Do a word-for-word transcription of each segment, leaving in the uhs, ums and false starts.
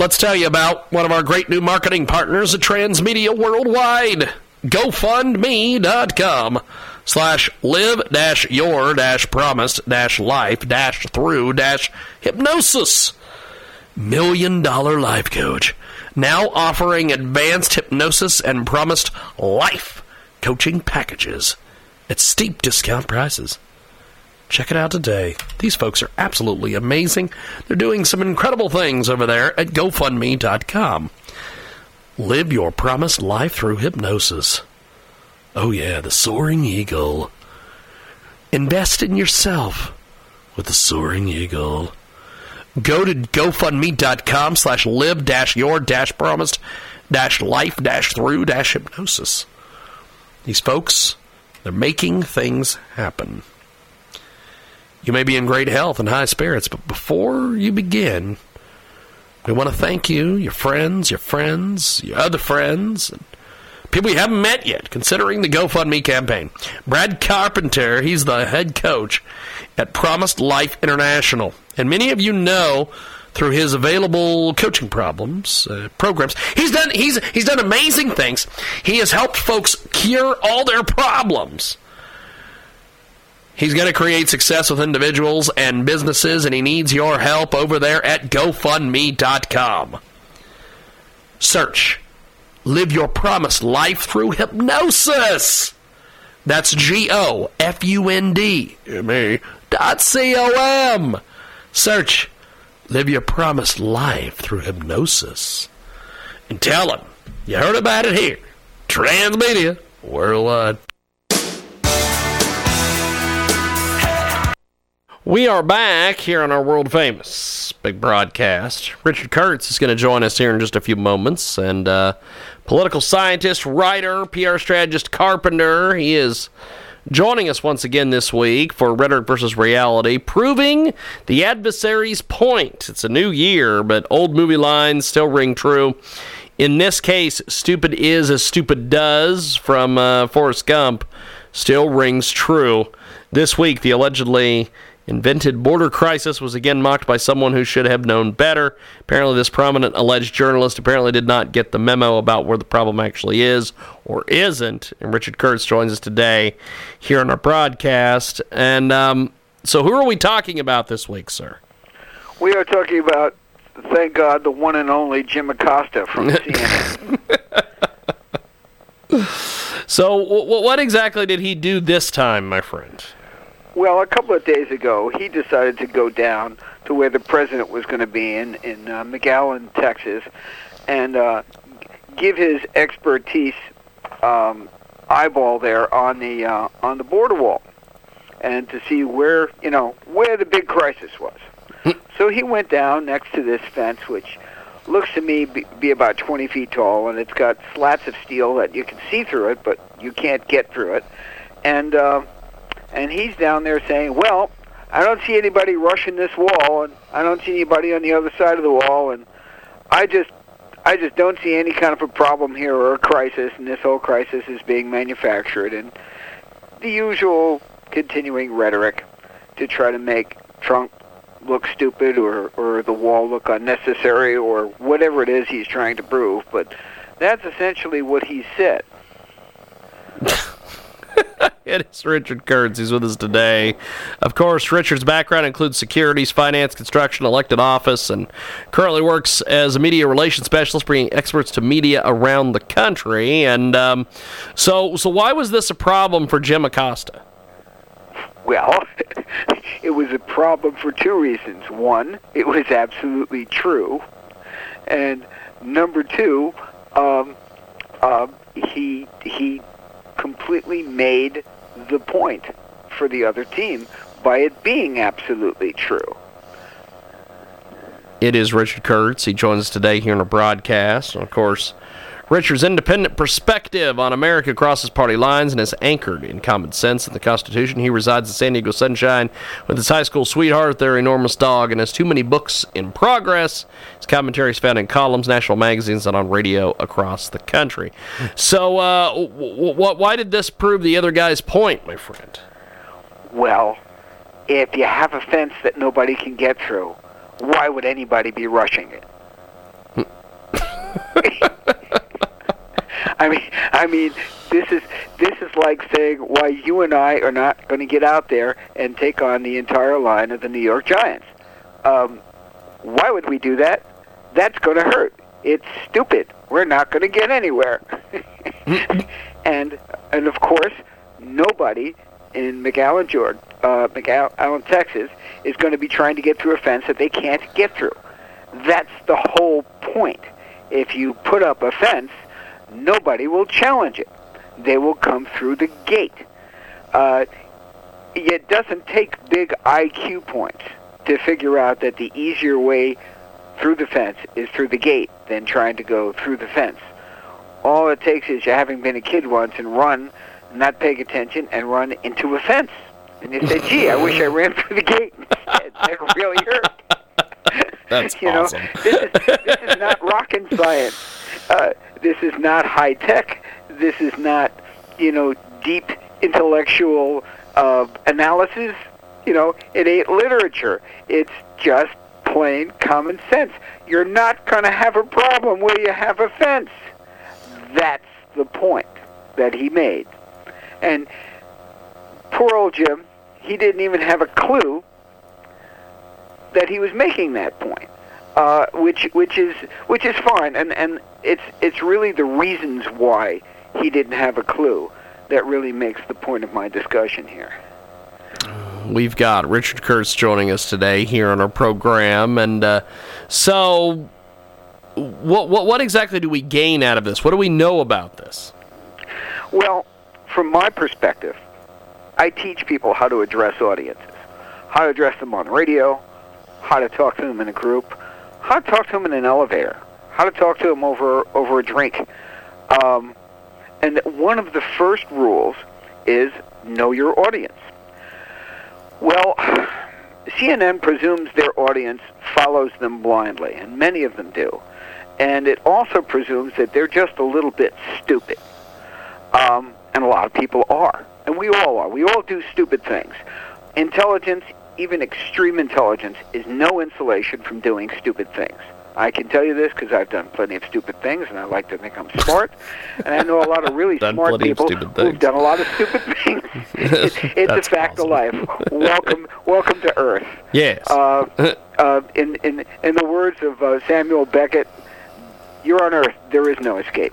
Let's tell you about one of our great new marketing partners at Transmedia Worldwide, GoFundMe.com slash live dash your dash promised dash life dash through dash hypnosis. Million Dollar Life Coach, now offering advanced hypnosis and promised life coaching packages at steep discount prices. Check it out today. These folks are absolutely amazing. They're doing some incredible things over there at GoFundMe dot com. Live your promised life through hypnosis. Oh, yeah, the Soaring Eagle. Invest in yourself with the Soaring Eagle. Go to GoFundMe dot com slash live dash your dash promised dash life dash through dash hypnosis. These folks, they're making things happen. You may be in great health and high spirits, but before you begin, we want to thank you, your friends, your friends, your other friends, and people you haven't met yet, considering the GoFundMe campaign. Brad Carpenter, he's the head coach at Promised Life International. And many of you know through his available coaching problems, uh, programs, he's done, he's, he's done amazing things. He has helped folks cure all their problems. He's going to create success with individuals and businesses, and he needs your help over there at GoFundMe dot com. Search Live Your Promised Life Through Hypnosis. That's G O F U N D M E dot C O M. Search Live Your Promised Life Through Hypnosis. And tell him you heard about it here. Transmedia Worldwide. We are back here on our world-famous big broadcast. Richard Kuritz is going to join us here in just a few moments. And uh, political scientist, writer, P R strategist, Carpenter, he is joining us once again this week for Rhetoric versus Reality, proving the adversary's point. It's a new year, but old movie lines still ring true. In this case, stupid is as stupid does from uh, Forrest Gump still rings true. This week, the allegedly invented border crisis was again mocked by someone who should have known better. Apparently, this prominent alleged journalist apparently did not get the memo about where the problem actually is or isn't. And Richard Kuritz joins us today here on our broadcast. And um, so who are we talking about this week, sir? We are talking about, thank God, the one and only Jim Acosta from C N N. So w- what exactly did he do this time, my friend? Well, a couple of days ago, he decided to go down to where the president was going to be in, in uh, McAllen, Texas, and uh, give his expertise um, eyeball there on the uh, on the border wall, and to see where, you know, where the big crisis was. So he went down next to this fence, which looks to me be, be about twenty feet tall, and it's got slats of steel that you can see through it, but you can't get through it, and Uh, And he's down there saying, well, I don't see anybody rushing this wall, and I don't see anybody on the other side of the wall, and I just I just don't see any kind of a problem here or a crisis, and this whole crisis is being manufactured, and the usual continuing rhetoric to try to make Trump look stupid or, or the wall look unnecessary or whatever it is he's trying to prove. But that's essentially what he said. It's Richard Kuritz. He's with us today. Of course, Richard's background includes securities, finance, construction, elected office, and currently works as a media relations specialist, bringing experts to media around the country. And um, so, so why was this a problem for Jim Acosta? Well, it was a problem for two reasons. One, it was absolutely true, and number two, um, uh, he he. completely made the point for the other team by it being absolutely true. It is Richard Kuritz. He joins us today here in a broadcast. And of course, Richard's independent perspective on America crosses party lines and is anchored in common sense and the Constitution. He resides in San Diego sunshine with his high school sweetheart, their enormous dog, and has too many books in progress. His commentary is found in columns, national magazines, and on radio across the country. So uh, w- w- why did this prove the other guy's point, my friend? Well, if you have a fence that nobody can get through, why would anybody be rushing it? I mean, I mean, this is this is like saying why you and I are not going to get out there and take on the entire line of the New York Giants. Um, why would we do that? That's going to hurt. It's stupid. We're not going to get anywhere. and and of course, nobody in McAllen, Georgia, uh, McAllen, Texas, is going to be trying to get through a fence that they can't get through. That's the whole point. If you put up a fence, nobody will challenge it. They will come through the gate. Uh, it doesn't take big I Q points to figure out that the easier way through the fence is through the gate than trying to go through the fence. All it takes is you having been a kid once and run, not paying attention, and run into a fence. And you say, gee, I wish I ran through the gate instead. That really hurt. That's you awesome. Know, this is, this is not rocket science. Uh, this is not high tech. This is not, you know, deep intellectual uh, analysis. You know, it ain't literature. It's just plain common sense. You're not going to have a problem where you have a fence. That's the point that he made. And poor old Jim, he didn't even have a clue that he was making that point. Uh, which which is which is fine, and, and it's it's really the reasons why he didn't have a clue that really makes the point of my discussion here. We've got Richard Kuritz joining us today here on our program, and uh, so what, what what exactly do we gain out of this? What do we know about this? Well, from my perspective, I teach people how to address audiences, how to address them on radio, how to talk to them in a group, how to talk to them in an elevator, how to talk to them over, over a drink. Um, and one of the first rules is know your audience. Well, C N N presumes their audience follows them blindly, and many of them do. And it also presumes that they're just a little bit stupid. Um, and a lot of people are. And we all are. We all do stupid things. Intelligence, even extreme intelligence, is no insulation from doing stupid things. I can tell you this because I've done plenty of stupid things, and I like to think I'm smart. And I know a lot of really smart people who've done a lot of stupid things. It's, it's a fact awesome. Of life. Welcome, welcome to Earth. Yes. Uh, uh, in in in the words of uh, Samuel Beckett, "You're on Earth. There is no escape."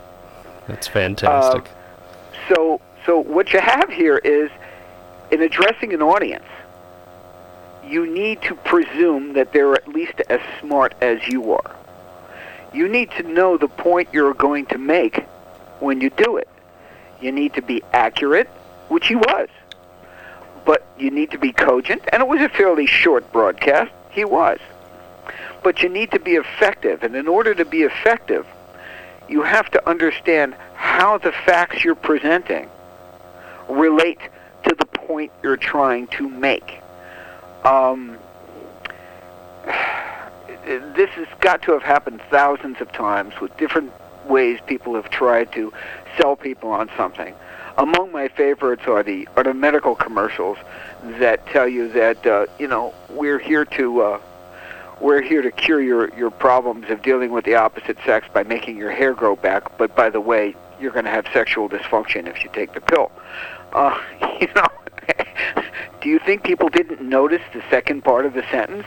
That's fantastic. Uh, so so what you have here is, in addressing an audience, you need to presume that they're at least as smart as you are. You need to know the point you're going to make when you do it. You need to be accurate, which he was. But you need to be cogent, and it was a fairly short broadcast. He was. But you need to be effective, and in order to be effective, you have to understand how the facts you're presenting relate to the point you're trying to make. Um, this has got to have happened thousands of times with different ways people have tried to sell people on something. Among my favorites are the are the medical commercials that tell you that uh, you know we're here to uh, we're here to cure your, your problems of dealing with the opposite sex by making your hair grow back. But by the way, you're going to have sexual dysfunction if you take the pill. Uh, you know. Do you think people didn't notice the second part of the sentence?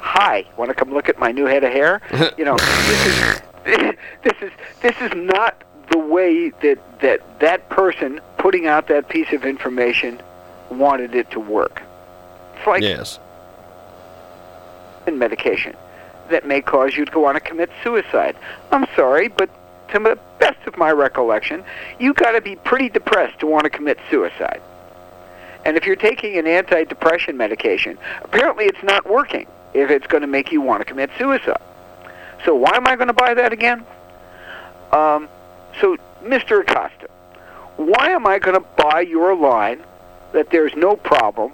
Hi, want to come look at my new head of hair? You know, this is this is this is not the way that, that that person putting out that piece of information wanted it to work. It's like yes, and medication that may cause you to want to commit suicide. I'm sorry, but to the best of my recollection, you got to be pretty depressed to want to commit suicide. And if you're taking an antidepressant medication, apparently it's not working if it's going to make you want to commit suicide. So why am I going to buy that again? Um, so, Mister Acosta, why am I going to buy your line that there's no problem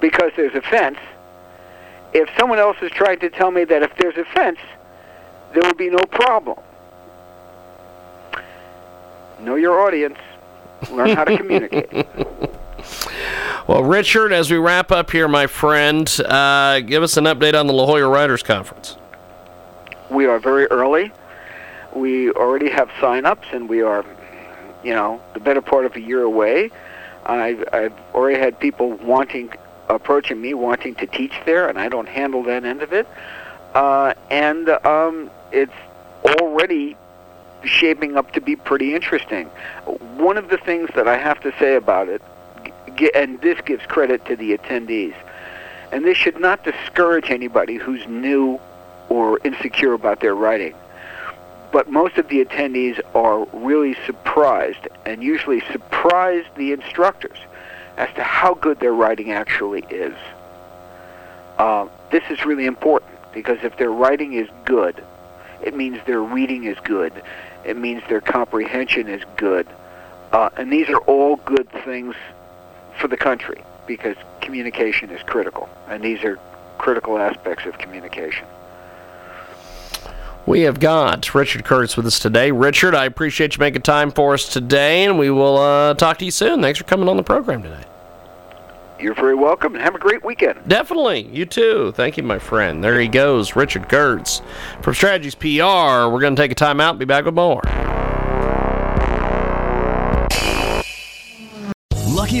because there's a fence if someone else is trying to tell me that if there's a fence, there will be no problem? Know your audience. Learn how to communicate. Well, Richard, as we wrap up here, my friend, uh, give us an update on the La Jolla Writers Conference. We are very early. We already have sign-ups, and we are, you know, the better part of a year away. I've, I've already had people wanting, approaching me, wanting to teach there, and I don't handle that end of it. Uh, and um, it's already shaping up to be pretty interesting. One of the things that I have to say about it, and this gives credit to the attendees, and this should not discourage anybody who's new or insecure about their writing, but most of the attendees are really surprised, and usually surprise the instructors as to how good their writing actually is. Uh, this is really important, because if their writing is good, it means their reading is good. It means their comprehension is good. Uh, and these are all good things for the country, because communication is critical, and these are critical aspects of communication. We have got Richard Kuritz with us today. Richard, I appreciate you making time for us today, and we will uh, talk to you soon. Thanks for coming on the program today. You're very welcome, and have a great weekend. Definitely. You too. Thank you, my friend. There he goes, Richard Kuritz from Strategies P R. We're going to take a time out and be back with more. Lucky